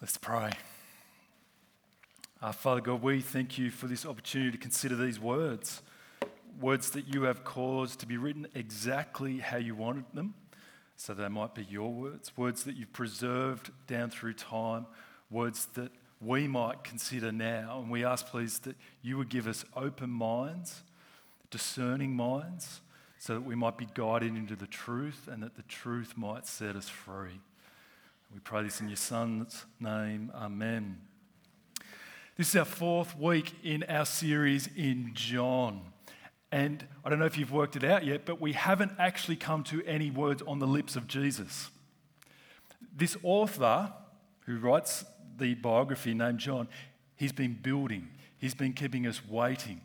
Let's pray. Father God, we thank you for this opportunity to consider these words, words that you have caused to be written exactly how you wanted them, so they might be your words, words that you've preserved down through time, words that we might consider now. And we ask, please, that you would give us open minds, discerning minds, so that we might be guided into the truth and that the truth might set us free. We pray this in your Son's name. Amen. This is our fourth week in our series in John. And I don't know if you've worked it out yet, but we haven't actually come to any words on the lips of Jesus. This author who writes the biography named John, he's been building. He's been keeping us waiting.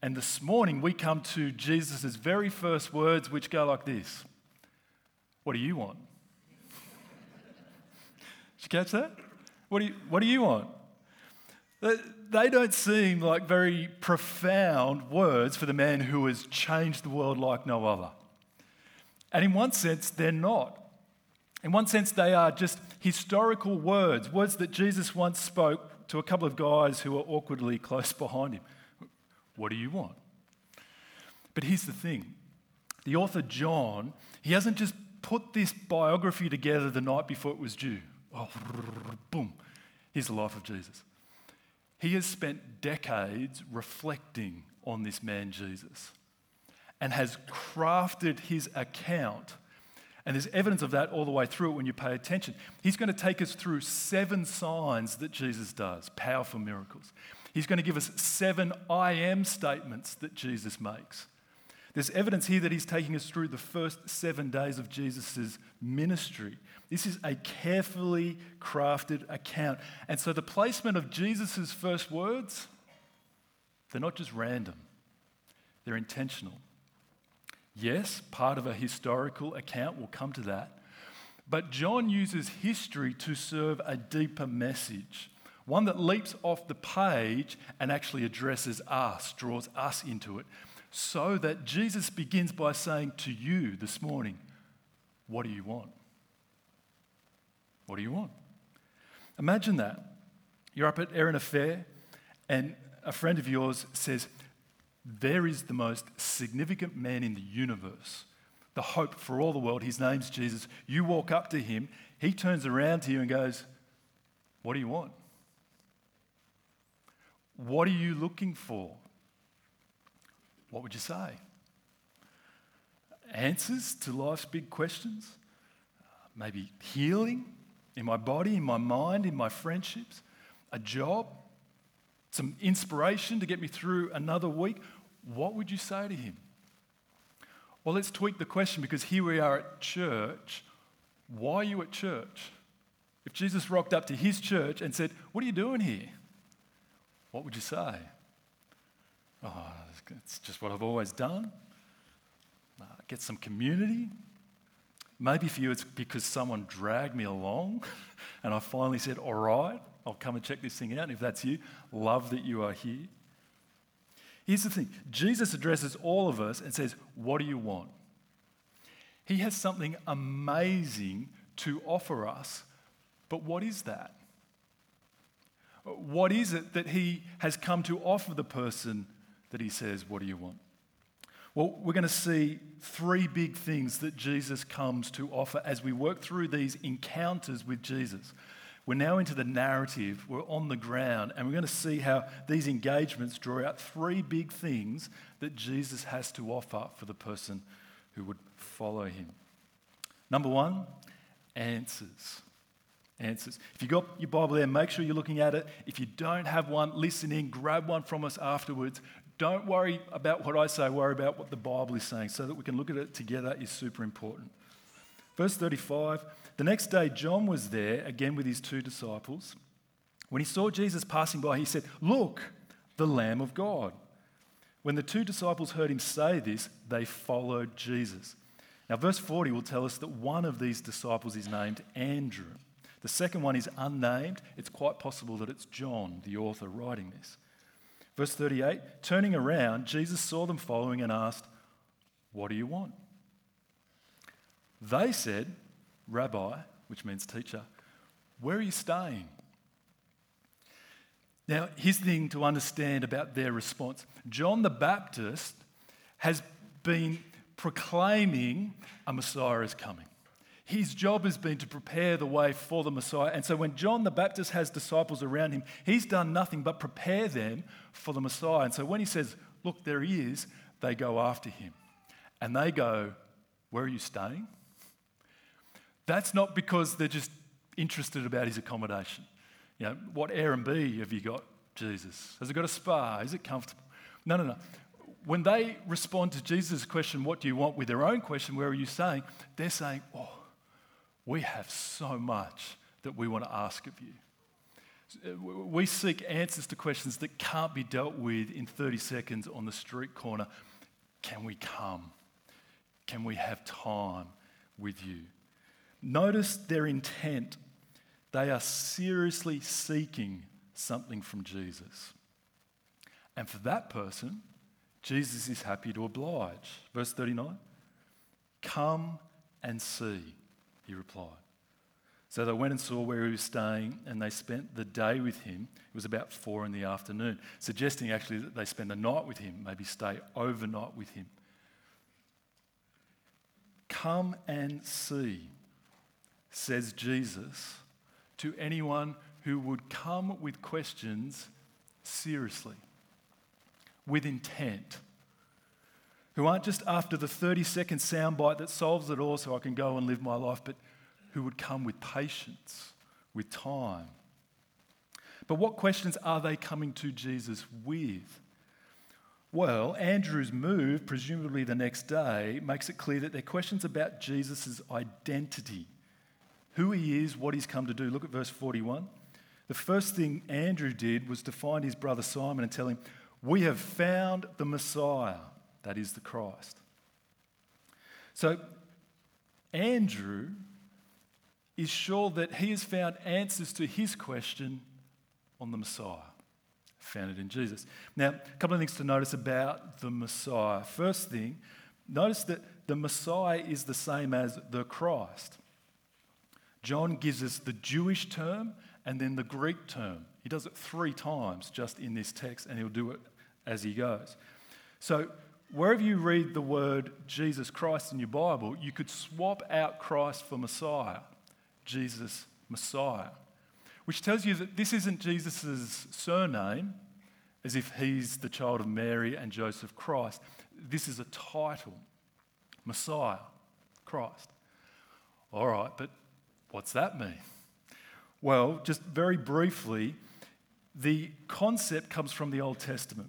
And this morning we come to Jesus' very first words, which go like this. What do you want? Did you catch that? What do you want? They don't seem like very profound words for the man who has changed the world like no other. And in one sense, they're not. In one sense, they are just historical words, words that Jesus once spoke to a couple of guys who were awkwardly close behind him. What do you want? But here's the thing. The author John, he hasn't just put this biography together the night before it was due. Oh, boom. Here's the life of Jesus. He has spent decades reflecting on this man Jesus and has crafted his account. And there's evidence of that all the way through it when you pay attention. He's going to take us through 7 signs that Jesus does, powerful miracles. He's going to give us 7 I am statements that Jesus makes. There's evidence here that he's taking us through the first 7 days of Jesus' ministry. This is a carefully crafted account. And so the placement of Jesus' first words, they're not just random. They're intentional. Yes, part of a historical account, we'll come to that. But John uses history to serve a deeper message, one that leaps off the page and actually addresses us, draws us into it. So that Jesus begins by saying to you this morning, what do you want? What do you want? Imagine that. You're up at Erin Affair and a friend of yours says, there is the most significant man in the universe, the hope for all the world. His name's Jesus. You walk up to him. He turns around to you and goes, what do you want? What are you looking for? What would you say? Answers to life's big questions? Maybe healing in my body, in my mind, in my friendships? A job? Some inspiration to get me through another week? What would you say to him? Well, let's tweak the question because here we are at church. Why are you at church? If Jesus rocked up to his church and said, what are you doing here? What would you say? Oh, it's just what I've always done. Get some community. Maybe for you it's because someone dragged me along and I finally said, all right, I'll come and check this thing out. And if that's you, love that you are here. Here's the thing. Jesus addresses all of us and says, what do you want? He has something amazing to offer us, but what is that? What is it that he has come to offer the person that he says, what do you want? Well, we're going to see 3 big things that Jesus comes to offer as we work through these encounters with Jesus. We're now into the narrative, we're on the ground, and we're going to see how these engagements draw out 3 big things that Jesus has to offer for the person who would follow him. Number 1, answers. Answers. If you've got your Bible there, make sure you're looking at it. If you don't have one, listen in, grab one from us afterwards. Don't worry about what I say, worry about what the Bible is saying so that we can look at it together is super important. Verse 35, the next day John was there, again with his 2 disciples. When he saw Jesus passing by, he said, look, the Lamb of God. When the 2 disciples heard him say this, they followed Jesus. Now verse 40 will tell us that one of these disciples is named Andrew. The second one is unnamed. It's quite possible that it's John, the author, writing this. Verse 38, turning around, Jesus saw them following and asked, what do you want? They said, Rabbi, which means teacher, where are you staying? Now, here's the thing to understand about their response. John the Baptist has been proclaiming a Messiah is coming. His job has been to prepare the way for the Messiah. And so when John the Baptist has disciples around him, he's done nothing but prepare them for the Messiah. And so when he says, look, there he is, they go after him. And they go, where are you staying? That's not because they're just interested about his accommodation. You know, what Airbnb have you got, Jesus? Has it got a spa? Is it comfortable? No. When they respond to Jesus' question, what do you want, with their own question, where are you staying? They're saying, oh, we have so much that we want to ask of you. We seek answers to questions that can't be dealt with in 30 seconds on the street corner. Can we come? Can we have time with you? Notice their intent. They are seriously seeking something from Jesus. And for that person, Jesus is happy to oblige. Verse 39, come and see, he replied. So they went and saw where he was staying, and they spent the day with him. It was about 4 p.m, suggesting actually that they spend the night with him, maybe stay overnight with him. Come and see, says Jesus, to anyone who would come with questions seriously, with intent, who aren't just after the 30-second soundbite that solves it all so I can go and live my life, but who would come with patience, with time. But what questions are they coming to Jesus with? Well, Andrew's move, presumably the next day, makes it clear that they're questions about Jesus' identity, who he is, what he's come to do. Look at verse 41. The first thing Andrew did was to find his brother Simon and tell him, we have found the Messiah, that is the Christ. So Andrew is sure that he has found answers to his question on the Messiah. Found it in Jesus. Now, a couple of things to notice about the Messiah. First thing, notice that the Messiah is the same as the Christ. John gives us the Jewish term and then the Greek term. He does it 3 times just in this text, and he'll do it as he goes. So wherever you read the word Jesus Christ in your Bible, you could swap out Christ for Messiah, Jesus Messiah, which tells you that this isn't Jesus' surname, as if he's the child of Mary and Joseph Christ. This is a title, Messiah, Christ. All right, but what's that mean? Well, just very briefly, the concept comes from the Old Testament.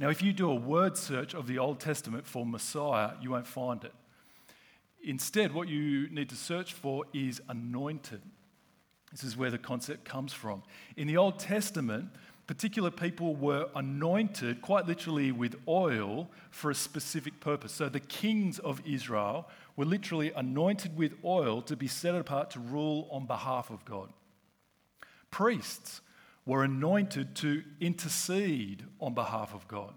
Now, if you do a word search of the Old Testament for Messiah, you won't find it. Instead, what you need to search for is anointed. This is where the concept comes from. In the Old Testament, particular people were anointed, quite literally with oil, for a specific purpose. So the kings of Israel were literally anointed with oil to be set apart to rule on behalf of God. Priests were anointed to intercede on behalf of God.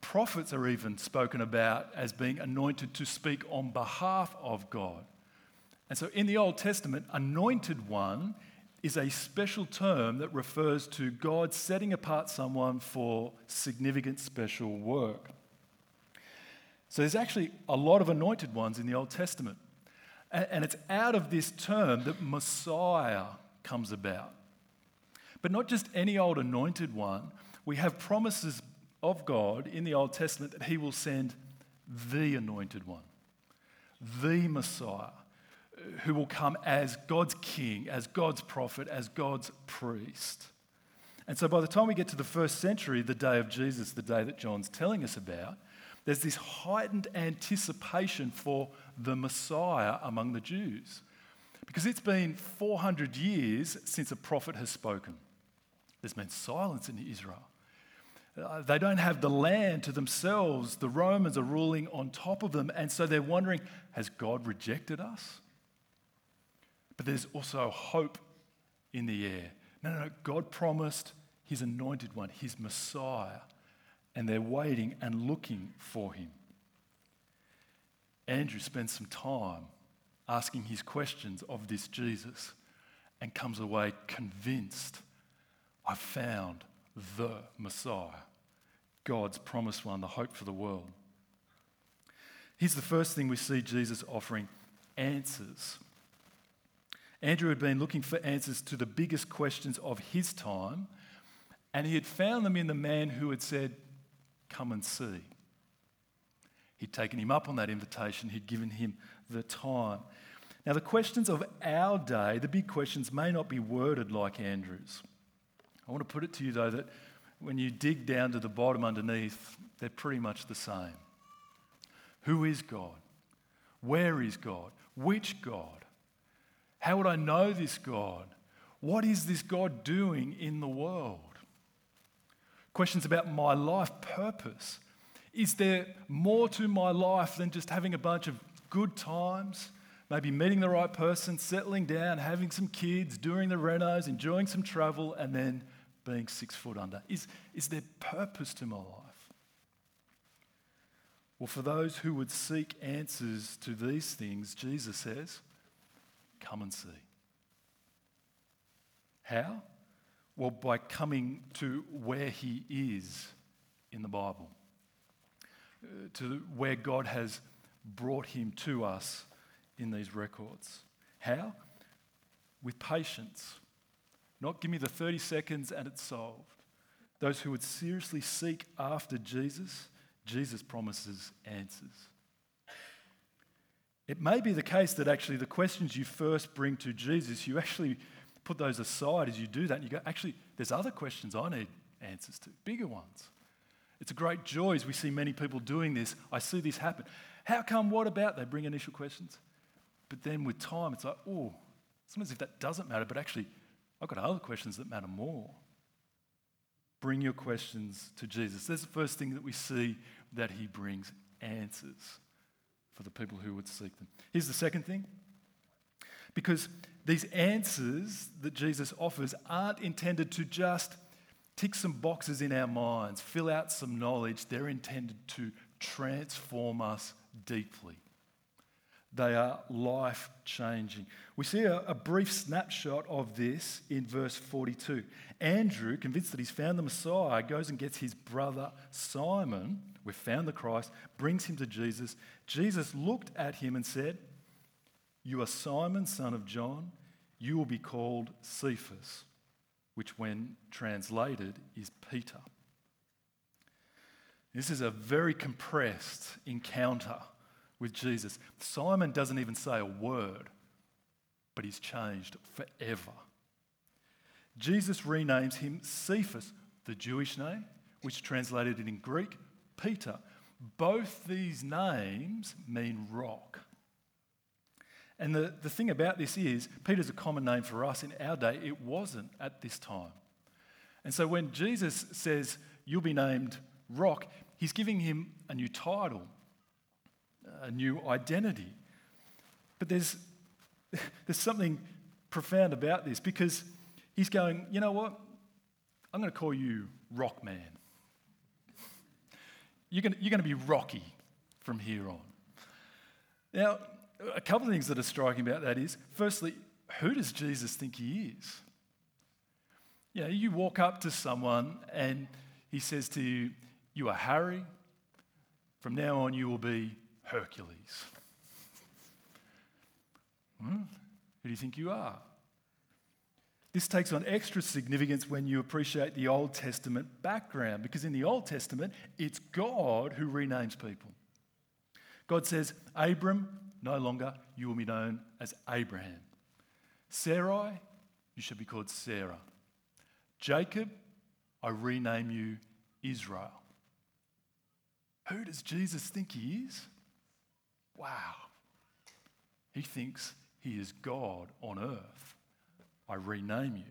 Prophets are even spoken about as being anointed to speak on behalf of God. And so in the Old Testament, anointed one is a special term that refers to God setting apart someone for significant special work. So there's actually a lot of anointed ones in the Old Testament. And it's out of this term that Messiah comes about. But not just any old anointed one. We have promises of God in the Old Testament that he will send the anointed one, the Messiah, who will come as God's king, as God's prophet, as God's priest. And so by the time we get to the 1st century, the day of Jesus, the day that John's telling us about, there's this heightened anticipation for the Messiah among the Jews, because it's been 400 years since a prophet has spoken. There's been silence in Israel. They don't have the land to themselves. The Romans are ruling on top of them, and so they're wondering, has God rejected us? But there's also hope in the air. No, God promised his anointed one, his Messiah, and they're waiting and looking for him. Andrew spends some time asking his questions of this Jesus and comes away convinced, I found the Messiah, God's promised one, the hope for the world. Here's the first thing we see Jesus offering, answers. Andrew had been looking for answers to the biggest questions of his time, and he had found them in the man who had said, come and see. He'd taken him up on that invitation. He'd given him the time. Now, the questions of our day, the big questions, may not be worded like Andrew's. I want to put it to you, though, that when you dig down to the bottom underneath, they're pretty much the same. Who is God? Where is God? Which God? How would I know this God? What is this God doing in the world? Questions about my life purpose. Is there more to my life than just having a bunch of good times, maybe meeting the right person, settling down, having some kids, doing the renos, enjoying some travel, and then being 6 foot under? Is there purpose to my life? Well, for those who would seek answers to these things, Jesus says, come and see. How? Well, by coming to where he is in the Bible, to where God has brought him to us in these records. How? With patience. Not give me the 30 seconds and it's solved. Those who would seriously seek after Jesus, Jesus promises answers. It may be the case that actually the questions you first bring to Jesus, you actually put those aside as you do that, and you go, actually, there's other questions I need answers to, bigger ones. It's a great joy as we see many people doing this. I see this happen. How come, what about? They bring initial questions. But then with time, it's like, oh, sometimes if that doesn't matter, but actually, I've got other questions that matter more. Bring your questions to Jesus. That's the first thing that we see, that he brings answers for the people who would seek them. Here's the second thing. Because these answers that Jesus offers aren't intended to just tick some boxes in our minds, fill out some knowledge. They're intended to transform us deeply. They are life-changing. We see a brief snapshot of this in verse 42. Andrew, convinced that he's found the Messiah, goes and gets his brother Simon, we've found the Christ, brings him to Jesus. Jesus looked at him and said, "You are Simon, son of John. You will be called Cephas," which when translated is Peter. This is a very compressed encounter with Jesus. Simon doesn't even say a word, but he's changed forever. Jesus renames him Cephas, the Jewish name, which translated in Greek, Peter. Both these names mean rock. And the thing about this is, Peter's a common name for us. In our day, it wasn't at this time. And so when Jesus says, you'll be named Rock, he's giving him a new title, a new identity. But there's something profound about this, because he's going, you know what? I'm going to call you Rock Man. You're going to be Rocky from here on. Now, a couple of things that are striking about that is, firstly, who does Jesus think he is? You know, you walk up to someone and he says to you, you are Harry, from now on you will be Hercules. Who do you think you are? This takes on extra significance when you appreciate the Old Testament background, because in the Old Testament, it's God who renames people. God says, Abram, no longer you will be known as Abraham. Sarai, you should be called Sarah. Jacob, I rename you Israel. Who does Jesus think he is? Wow. He thinks he is God on earth. I rename you.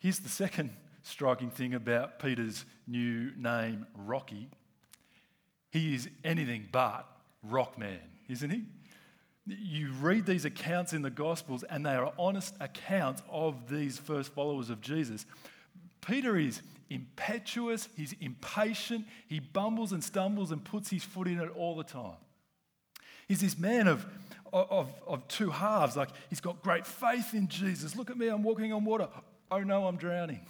Here's the second striking thing about Peter's new name, Rocky. He is anything but Rock Man, isn't he? You read these accounts in the Gospels, and they are honest accounts of these first followers of Jesus. Peter is impetuous, he's impatient, he bumbles and stumbles and puts his foot in it all the time. He's this man of two halves, like he's got great faith in Jesus. Look at me, I'm walking on water. oh no, I'm drowning.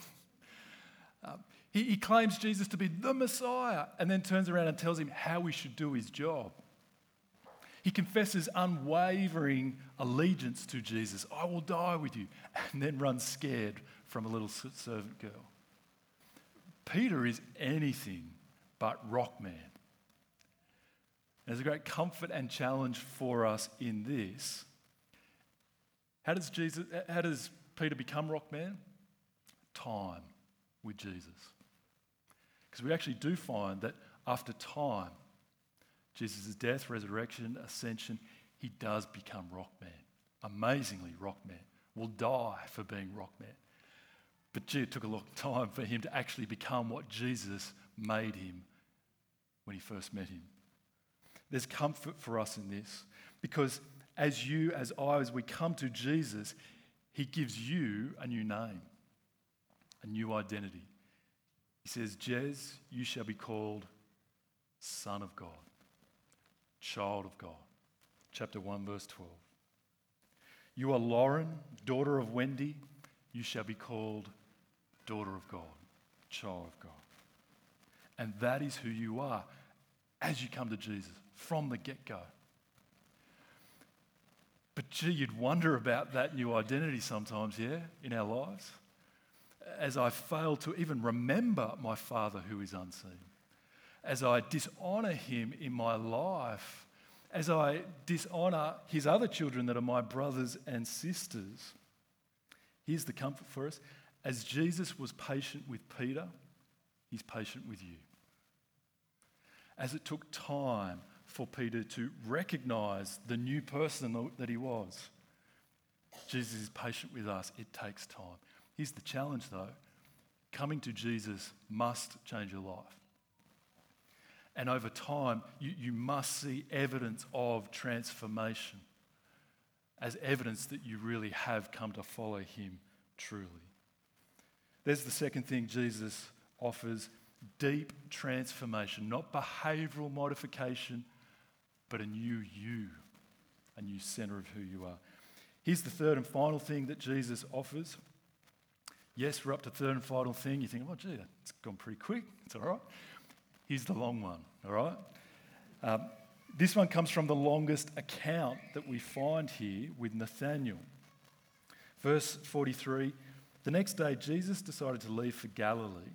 He claims Jesus to be the Messiah and then turns around and tells him how he should do his job. He confesses unwavering allegiance to Jesus. I will die with you. And then runs scared from a little servant girl. Peter is anything but rock man. There's a great comfort and challenge for us in this. How does Peter become rock man? Time with Jesus. Because we actually do find that after time, Jesus' death, resurrection, ascension, he does become rock man. Amazingly rock man. Will die for being rock man. But gee, it took a long time for him to actually become what Jesus made him when he first met him. There's comfort for us in this, because as you, as I, as we come to Jesus, he gives you a new name, a new identity. He says, Jez, you shall be called Son of God, Child of God. Chapter 1, verse 12. You are Lauren, daughter of Wendy. You shall be called Daughter of God, Child of God. And that is who you are as you come to Jesus from the get-go. But gee, you'd wonder about that new identity sometimes, yeah, in our lives. As I fail to even remember my Father who is unseen. As I dishonour him in my life. As I dishonour his other children that are my brothers and sisters. Here's the comfort for us. As Jesus was patient with Peter, he's patient with you. As it took time for Peter to recognise the new person that he was, Jesus is patient with us. It takes time. Here's the challenge though. Coming to Jesus must change your life. And over time, you must see evidence of transformation as evidence that you really have come to follow him truly. There's the second thing Jesus offers. Deep transformation, not behavioural modification, but a new you, a new centre of who you are. Here's the third and final thing that Jesus offers. Yes, we're up to third and final thing. You think, oh, gee, that's gone pretty quick. It's all right. Here's the long one, all right? This one comes from the longest account that we find here with Nathanael. Verse 43, the next day Jesus decided to leave for Galilee.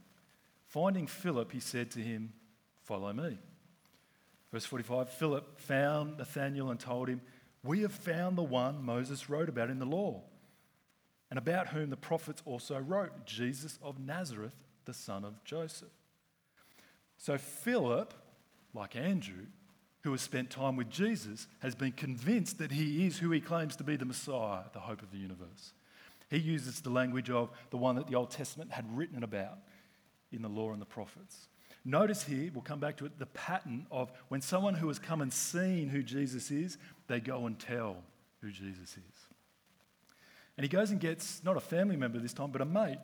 Finding Philip, he said to him, follow me. Verse 45, Philip found Nathanael and told him, we have found the one Moses wrote about in the law, and about whom the prophets also wrote, Jesus of Nazareth, the son of Joseph. So Philip, like Andrew, who has spent time with Jesus, has been convinced that he is who he claims to be, the Messiah, the hope of the universe. He uses the language of the one that the Old Testament had written about in the law and the prophets. Notice here, we'll come back to it, the pattern of when someone who has come and seen who Jesus is, they go and tell who Jesus is. And he goes and gets, not a family member this time, but a mate,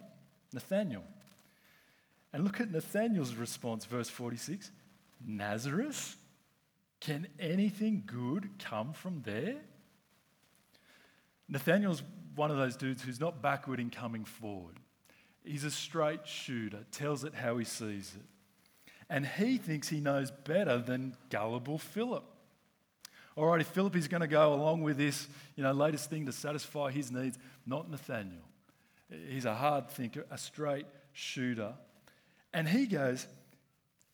Nathanael. And look at Nathanael's response, verse 46. Nazareth? Can anything good come from there? Nathanael's one of those dudes who's not backward in coming forward. He's a straight shooter, tells it how he sees it. And he thinks he knows better than gullible Philip. All right, if Philip is going to go along with this, latest thing to satisfy his needs, not Nathanael. He's a hard thinker, a straight shooter. And he goes,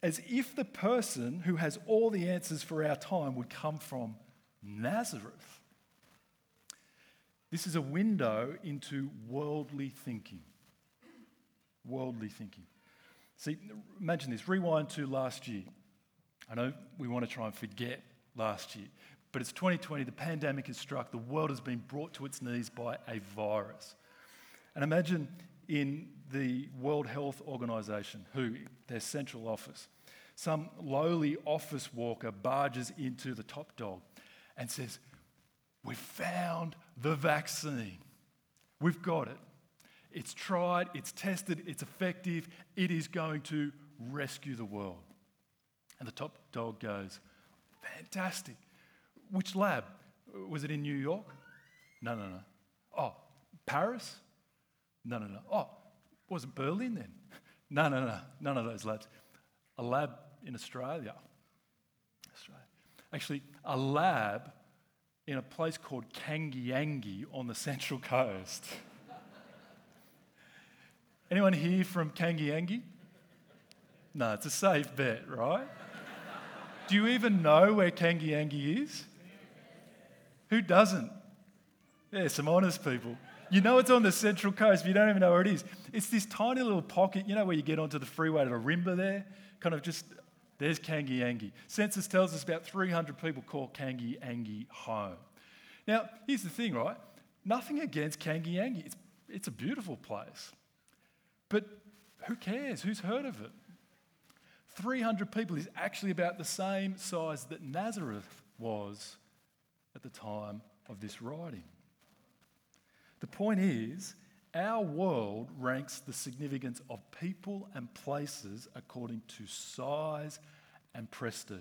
as if the person who has all the answers for our time would come from Nazareth. This is a window into worldly thinking. Worldly thinking. See, imagine this. Rewind to last year. I know we want to try and forget last year, but it's 2020. The pandemic has struck. The world has been brought to its knees by a virus. And imagine in the World Health Organization, who, their central office, some lowly office walker barges into the top dog and says, we found the vaccine. We've got it. It's tried, it's tested, it's effective, it is going to rescue the world. And the top dog goes, fantastic. Which lab? Was it in New York? No. Oh, Paris? No. Oh, wasn't Berlin then? No. None of those labs. A lab in Australia. Actually, a lab in a place called Kangy Angy on the Central Coast. Anyone here from Kangy Angy? No, it's a safe bet, right? Do you even know where Kangy Angy is? Who doesn't? Yeah, some honest people. You know it's on the Central Coast, but you don't even know where it is. It's this tiny little pocket, you know, where you get onto the freeway to Rimba there? Kind of just, there's Kangy Angy. Census tells us about 300 people call Kangy Angy home. Now, here's the thing, right? Nothing against Kangy Angy. It's a beautiful place. But who cares? Who's heard of it? 300 people is actually about the same size that Nazareth was at the time of this writing. The point is, our world ranks the significance of people and places according to size and prestige.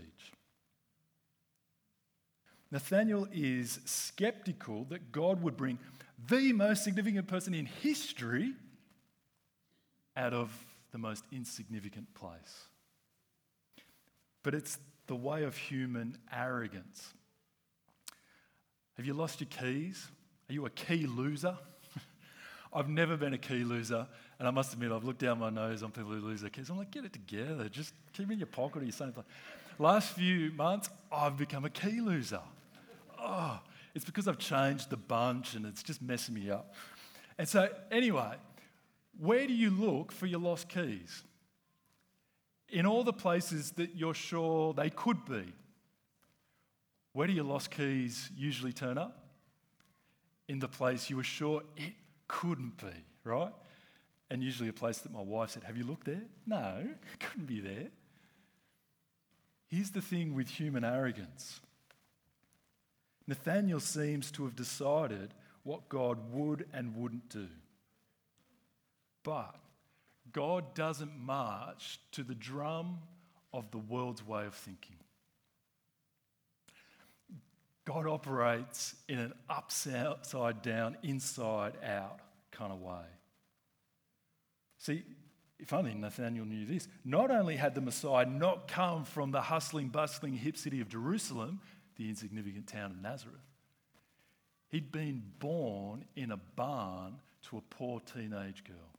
Nathanael is skeptical that God would bring the most significant person in history out of the most insignificant place. But it's the way of human arrogance. Have you lost your keys? Are you a key loser? I've never been a key loser, and I must admit I've looked down my nose on people who lose their keys. I'm like, get it together, just keep it in your pocket or your something. Last few months, I've become a key loser. Oh, it's because I've changed the bunch and it's just messing me up. And so anyway, where do you look for your lost keys? In all the places that you're sure they could be, where do your lost keys usually turn up? In the place you were sure it couldn't be, right? And usually a place that my wife said, have you looked there? No, it couldn't be there. Here's the thing with human arrogance. Nathanael seems to have decided what God would and wouldn't do. But God doesn't march to the drum of the world's way of thinking. God operates in an upside down, inside out kind of way. See, if only Nathanael knew this. Not only had the Messiah not come from the hustling, bustling, hip city of Jerusalem, the insignificant town of Nazareth, he'd been born in a barn to a poor teenage girl,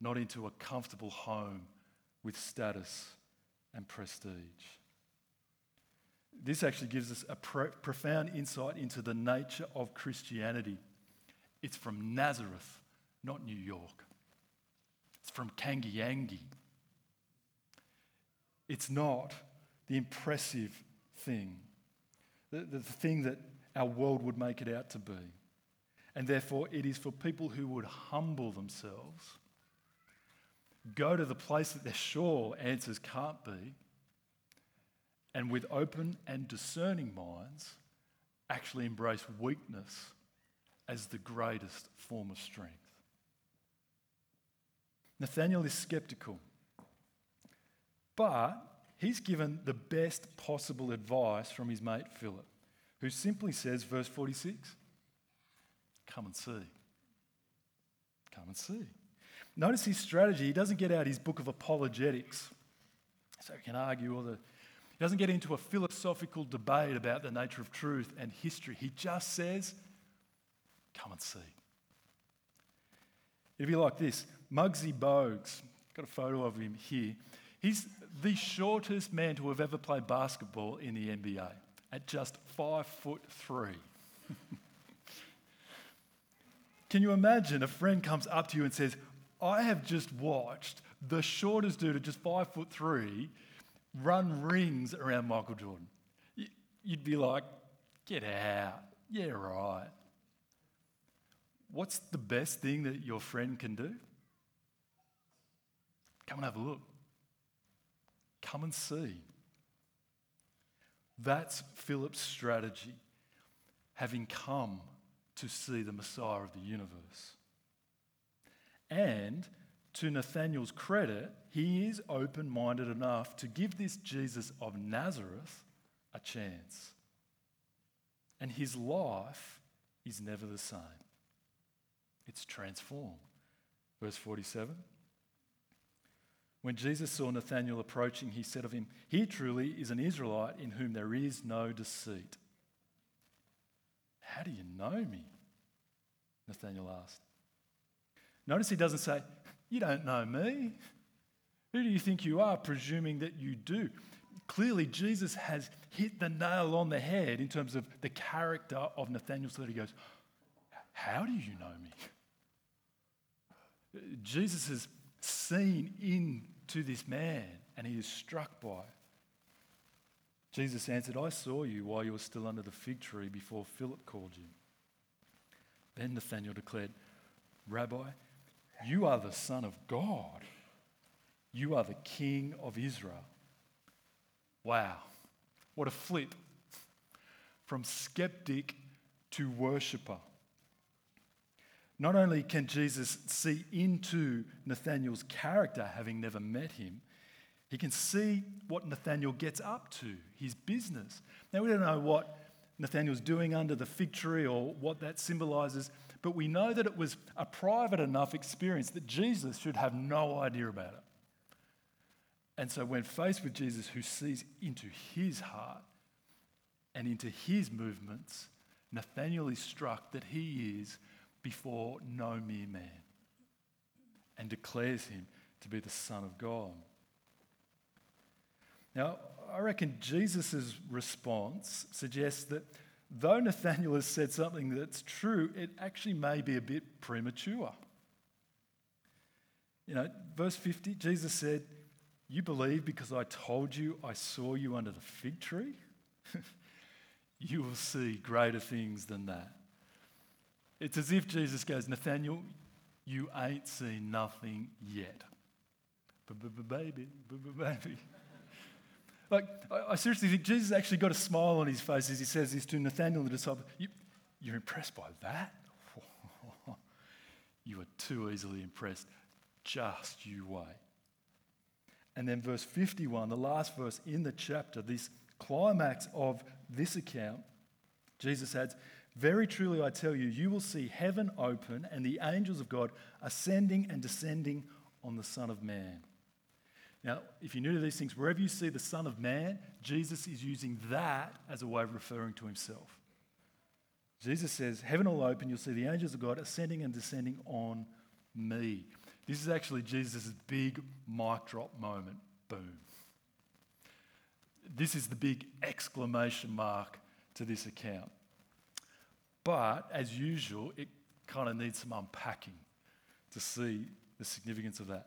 not into a comfortable home with status and prestige. This actually gives us a profound insight into the nature of Christianity. It's from Nazareth, not New York. It's from Kangy Angy. It's not the impressive thing, the thing that our world would make it out to be. And therefore, it is for people who would humble themselves, go to the place that they're sure answers can't be, and with open and discerning minds, actually embrace weakness as the greatest form of strength. Nathanael is skeptical, but he's given the best possible advice from his mate Philip, who simply says, verse 46, come and see. Notice his strategy. He doesn't get out his book of apologetics, so he can argue all the... He doesn't get into a philosophical debate about the nature of truth and history. He just says, come and see. It'd be like this. Muggsy Bogues, got a photo of him here. He's the shortest man to have ever played basketball in the NBA at just 5'3". Can you imagine a friend comes up to you and says, I have just watched the shortest dude at just 5'3" run rings around Michael Jordan. You'd be like, get out. Yeah, right. What's the best thing that your friend can do? Come and have a look. Come and see. That's Philip's strategy, having come to see the Messiah of the universe. And to Nathanael's credit, he is open-minded enough to give this Jesus of Nazareth a chance. And his life is never the same. It's transformed. Verse 47. When Jesus saw Nathanael approaching, he said of him, "He truly is an Israelite in whom there is no deceit." "How do you know me?" Nathanael asked. Notice he doesn't say, "You don't know me. Who do you think you are, presuming that you do?" Clearly, Jesus has hit the nail on the head in terms of the character of Nathanael, so that he goes, "How do you know me?" Jesus has seen into this man and he is struck by it. Jesus answered, "I saw you while you were still under the fig tree before Philip called you." Then Nathanael declared, "Rabbi, you are the Son of God. You are the King of Israel." Wow, what a flip from skeptic to worshipper. Not only can Jesus see into Nathanael's character, having never met him, he can see what Nathanael gets up to, his business. Now, we don't know what Nathanael's doing under the fig tree or what that symbolises, but we know that it was a private enough experience that Jesus should have no idea about it. And so when faced with Jesus, who sees into his heart and into his movements, Nathanael is struck that he is before no mere man and declares him to be the Son of God. Now, I reckon Jesus' response suggests that though Nathanael has said something that's true, it actually may be a bit premature. You know, verse 50, Jesus said, "You believe because I told you I saw you under the fig tree? You will see greater things than that." It's as if Jesus goes, "Nathanael, you ain't seen nothing yet." Baby. Like, I seriously think Jesus actually got a smile on his face as he says this to Nathanael, the disciple. You're impressed by that? You are too easily impressed. Just you wait. And then verse 51, the last verse in the chapter, this climax of this account, Jesus adds, "Very truly I tell you, you will see heaven open and the angels of God ascending and descending on the Son of Man." Now, if you're new to these things, wherever you see the Son of Man, Jesus is using that as a way of referring to himself. Jesus says, "Heaven will open, you'll see the angels of God ascending and descending on me." This is actually Jesus' big mic drop moment. Boom. This is the big exclamation mark to this account. But, as usual, it kind of needs some unpacking to see the significance of that.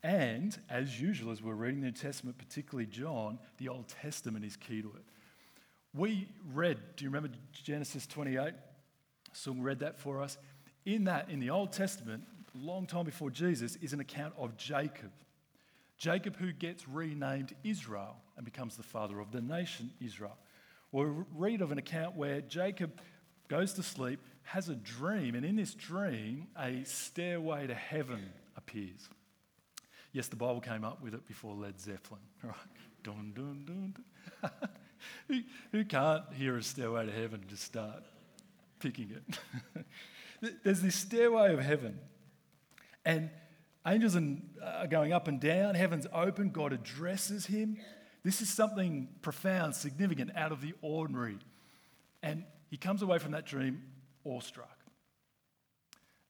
And, as usual, as we're reading the New Testament, particularly John, the Old Testament is key to it. We read, do you remember Genesis 28? Sung read that for us. In the Old Testament, long time before Jesus, is an account of Jacob. Jacob, who gets renamed Israel and becomes the father of the nation Israel. We read of an account where Jacob goes to sleep, has a dream, and in this dream, a stairway to heaven appears. Yes, the Bible came up with it before Led Zeppelin, right? Dun, dun, dun, dun. Who can't hear a stairway to heaven and just start picking it? There's this stairway of heaven. And angels are going up and down, heaven's open, God addresses him. This is something profound, significant, out of the ordinary. And he comes away from that dream awestruck.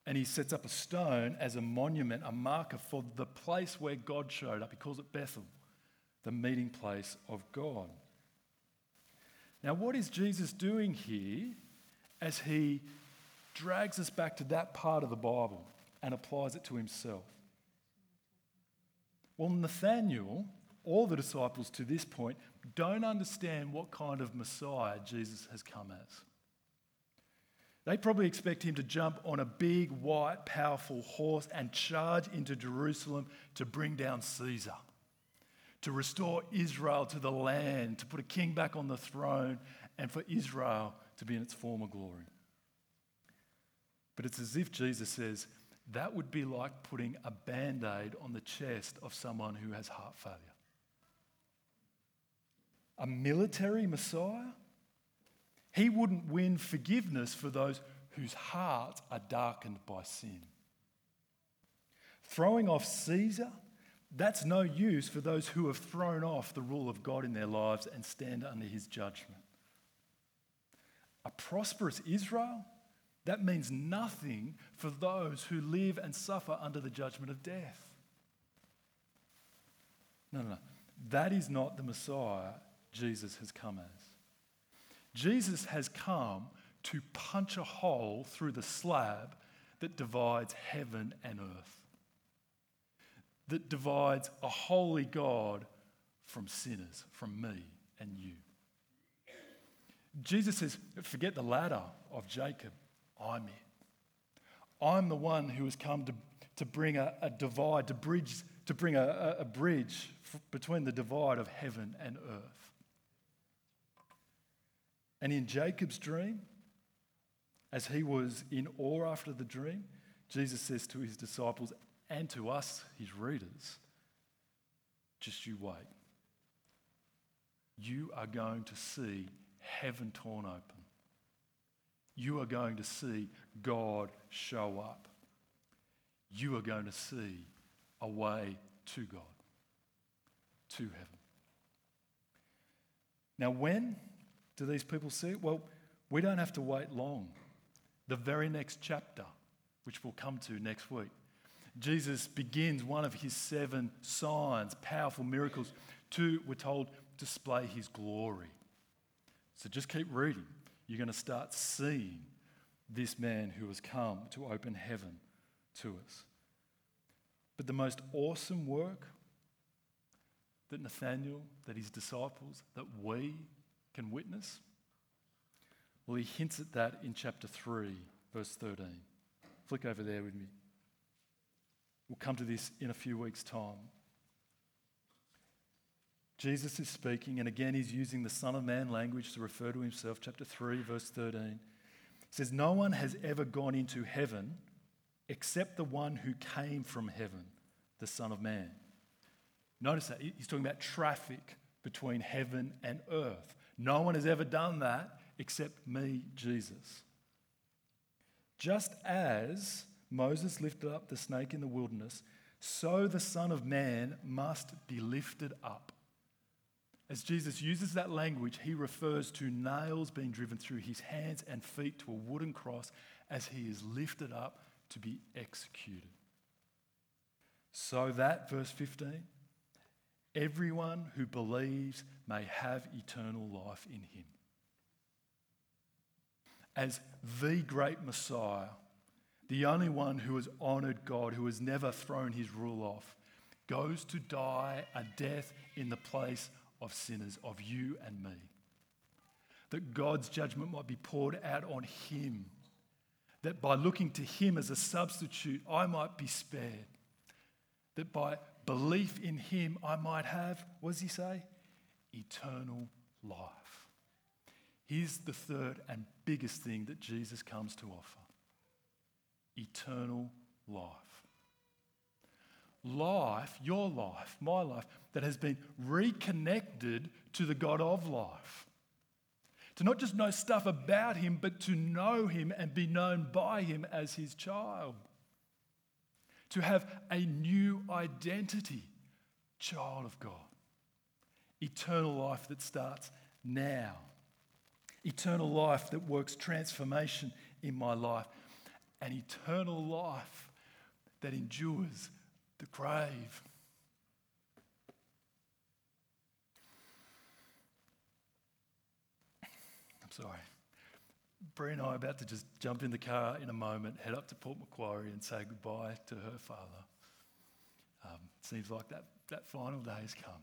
And he sets up a stone as a monument, a marker for the place where God showed up. He calls it Bethel, the meeting place of God. Now, what is Jesus doing here as he drags us back to that part of the Bible and applies it to himself? Well, Nathanael, all the disciples to this point, don't understand what kind of Messiah Jesus has come as. They probably expect him to jump on a big, white, powerful horse and charge into Jerusalem to bring down Caesar, to restore Israel to the land, to put a king back on the throne, and for Israel to be in its former glory. But it's as if Jesus says, that would be like putting a Band-Aid on the chest of someone who has heart failure. A military Messiah? He wouldn't win forgiveness for those whose hearts are darkened by sin. Throwing off Caesar, that's no use for those who have thrown off the rule of God in their lives and stand under his judgment. A prosperous Israel, that means nothing for those who live and suffer under the judgment of death. No. That is not the Messiah Jesus has come as. Jesus has come to punch a hole through the slab that divides heaven and earth, that divides a holy God from sinners, from me and you. Jesus says, forget the ladder of Jacob, I'm it. I'm the one who has come to bring a divide, to bring a bridge between the divide of heaven and earth. And in Jacob's dream, as he was in awe after the dream, Jesus says to his disciples and to us, his readers, just you wait. You are going to see heaven torn open. You are going to see God show up. You are going to see a way to God, to heaven. Now, when do these people see it? Well, we don't have to wait long. The very next chapter, which we'll come to next week, Jesus begins one of his 7 signs, powerful miracles, to, we're told, display his glory. So just keep reading. You're going to start seeing this man who has come to open heaven to us. But the most awesome work that Nathanael, that his disciples, that we can witness, well, he hints at that in chapter 3, verse 13. Flick over there with me. We'll come to this in a few weeks' time. Jesus is speaking, and again he's using the Son of Man language to refer to himself. Chapter 3, verse 13. He says, no one has ever gone into heaven except the one who came from heaven, the Son of Man. Notice that. He's talking about traffic between heaven and earth. No one has ever done that except me, Jesus. Just as Moses lifted up the snake in the wilderness, so the Son of Man must be lifted up. As Jesus uses that language, he refers to nails being driven through his hands and feet to a wooden cross as he is lifted up to be executed. So that, verse 15, everyone who believes may have eternal life in him. As the great Messiah, the only one who has honoured God, who has never thrown his rule off, goes to die a death in the place of sinners, of you and me. That God's judgment might be poured out on him. That by looking to him as a substitute, I might be spared. That by belief in him, I might have, what does he say? Eternal life. Here's the third and biggest thing that Jesus comes to offer. Eternal life. Life, your life, my life, that has been reconnected to the God of life. To not just know stuff about him, but to know him and be known by him as his child. To have a new identity, child of God. Eternal life that starts now. Eternal life that works transformation in my life. An eternal life that endures the grave. I'm sorry. Brie and I are about to just jump in the car in a moment, head up to Port Macquarie and say goodbye to her father. It seems like that final day has come.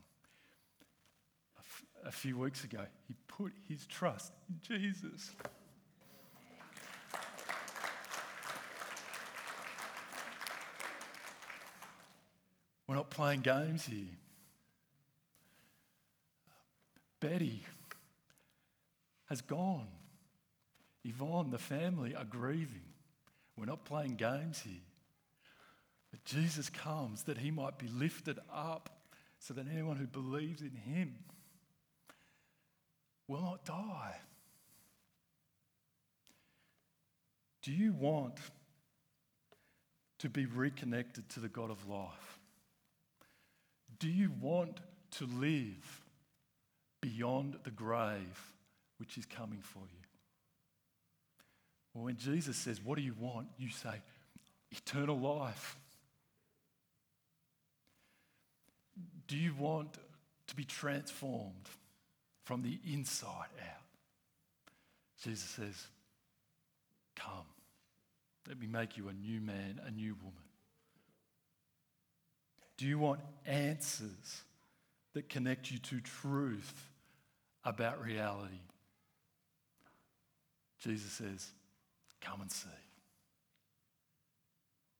A few weeks ago, he put his trust in Jesus. We're not playing games here. Betty has gone. Yvonne, the family are grieving. We're not playing games here. But Jesus comes that he might be lifted up so that anyone who believes in him will not die. Do you want to be reconnected to the God of life? Do you want to live beyond the grave which is coming for you? Well, when Jesus says, what do you want? You say, eternal life. Do you want to be transformed from the inside out? Jesus says, come, let me make you a new man, a new woman. Do you want answers that connect you to truth about reality? Jesus says, come and see.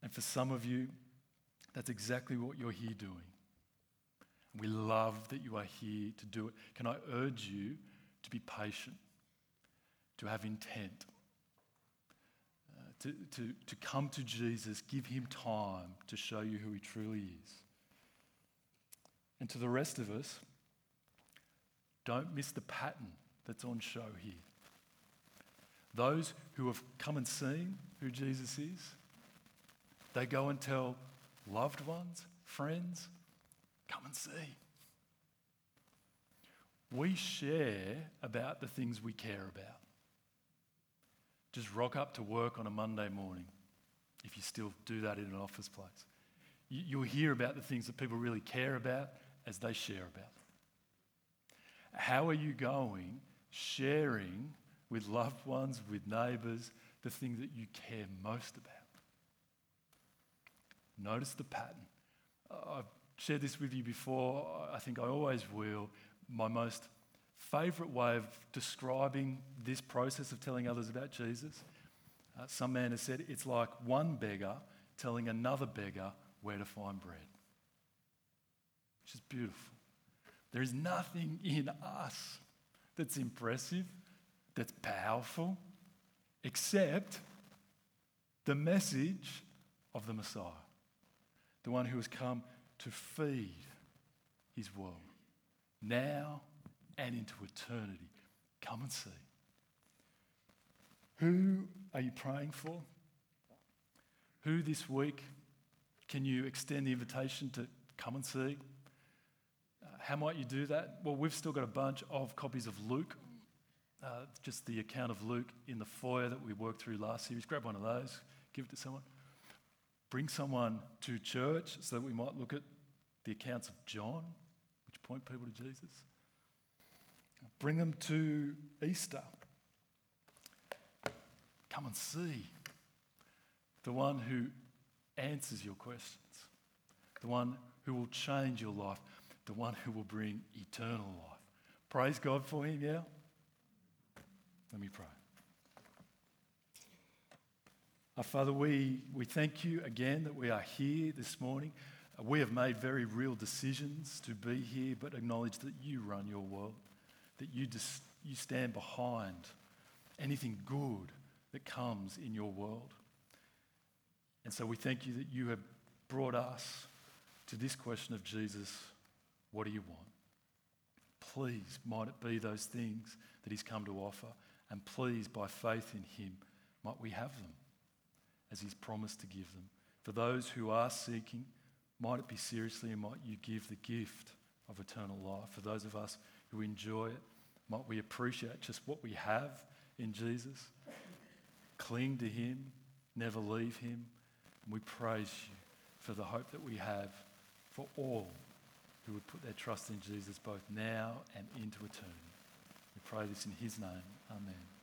And for some of you, that's exactly what you're here doing. We love that you are here to do it. Can I urge you to be patient, to have intent, to come to Jesus, give him time to show you who he truly is. And to the rest of us, don't miss the pattern that's on show here. Those who have come and seen who Jesus is, they go and tell loved ones, friends, come and see. We share about the things we care about. Just rock up to work on a Monday morning, if you still do that in an office place. You'll hear about the things that people really care about as they share about them. How are you going sharing with loved ones, with neighbours, the thing that you care most about? Notice the pattern. I've shared this with you before, I think I always will. My most favourite way of describing this process of telling others about Jesus, some man has said it's like one beggar telling another beggar where to find bread, which is beautiful. There is nothing in us that's impressive, that's powerful, except the message of the Messiah, the one who has come to feed his world, now and into eternity. Come and see. Who are you praying for? Who this week can you extend the invitation to come and see? How might you do that? Well, we've still got a bunch of copies of Luke, just the account of Luke in the foyer that we worked through last series. Grab one of those, give it to someone. Bring someone to church so that we might look at the accounts of John, which point people to Jesus. Bring them to Easter. Come and see the one who answers your questions, the one who will change your life, the one who will bring eternal life. Praise God for him, yeah? Let me pray. Our Father, we thank you again that we are here this morning. We have made very real decisions to be here, but acknowledge that you run your world, that you stand behind anything good that comes in your world. And so we thank you that you have brought us to this question of Jesus, what do you want? Please, might it be those things that he's come to offer, and please, by faith in him, might we have them, as he's promised to give them. For those who are seeking, might it be seriously, and might you give the gift of eternal life. For those of us who enjoy it, might we appreciate just what we have in Jesus. Cling to him, never leave him. And we praise you for the hope that we have for all who would put their trust in Jesus both now and into eternity. We pray this in his name. Amen.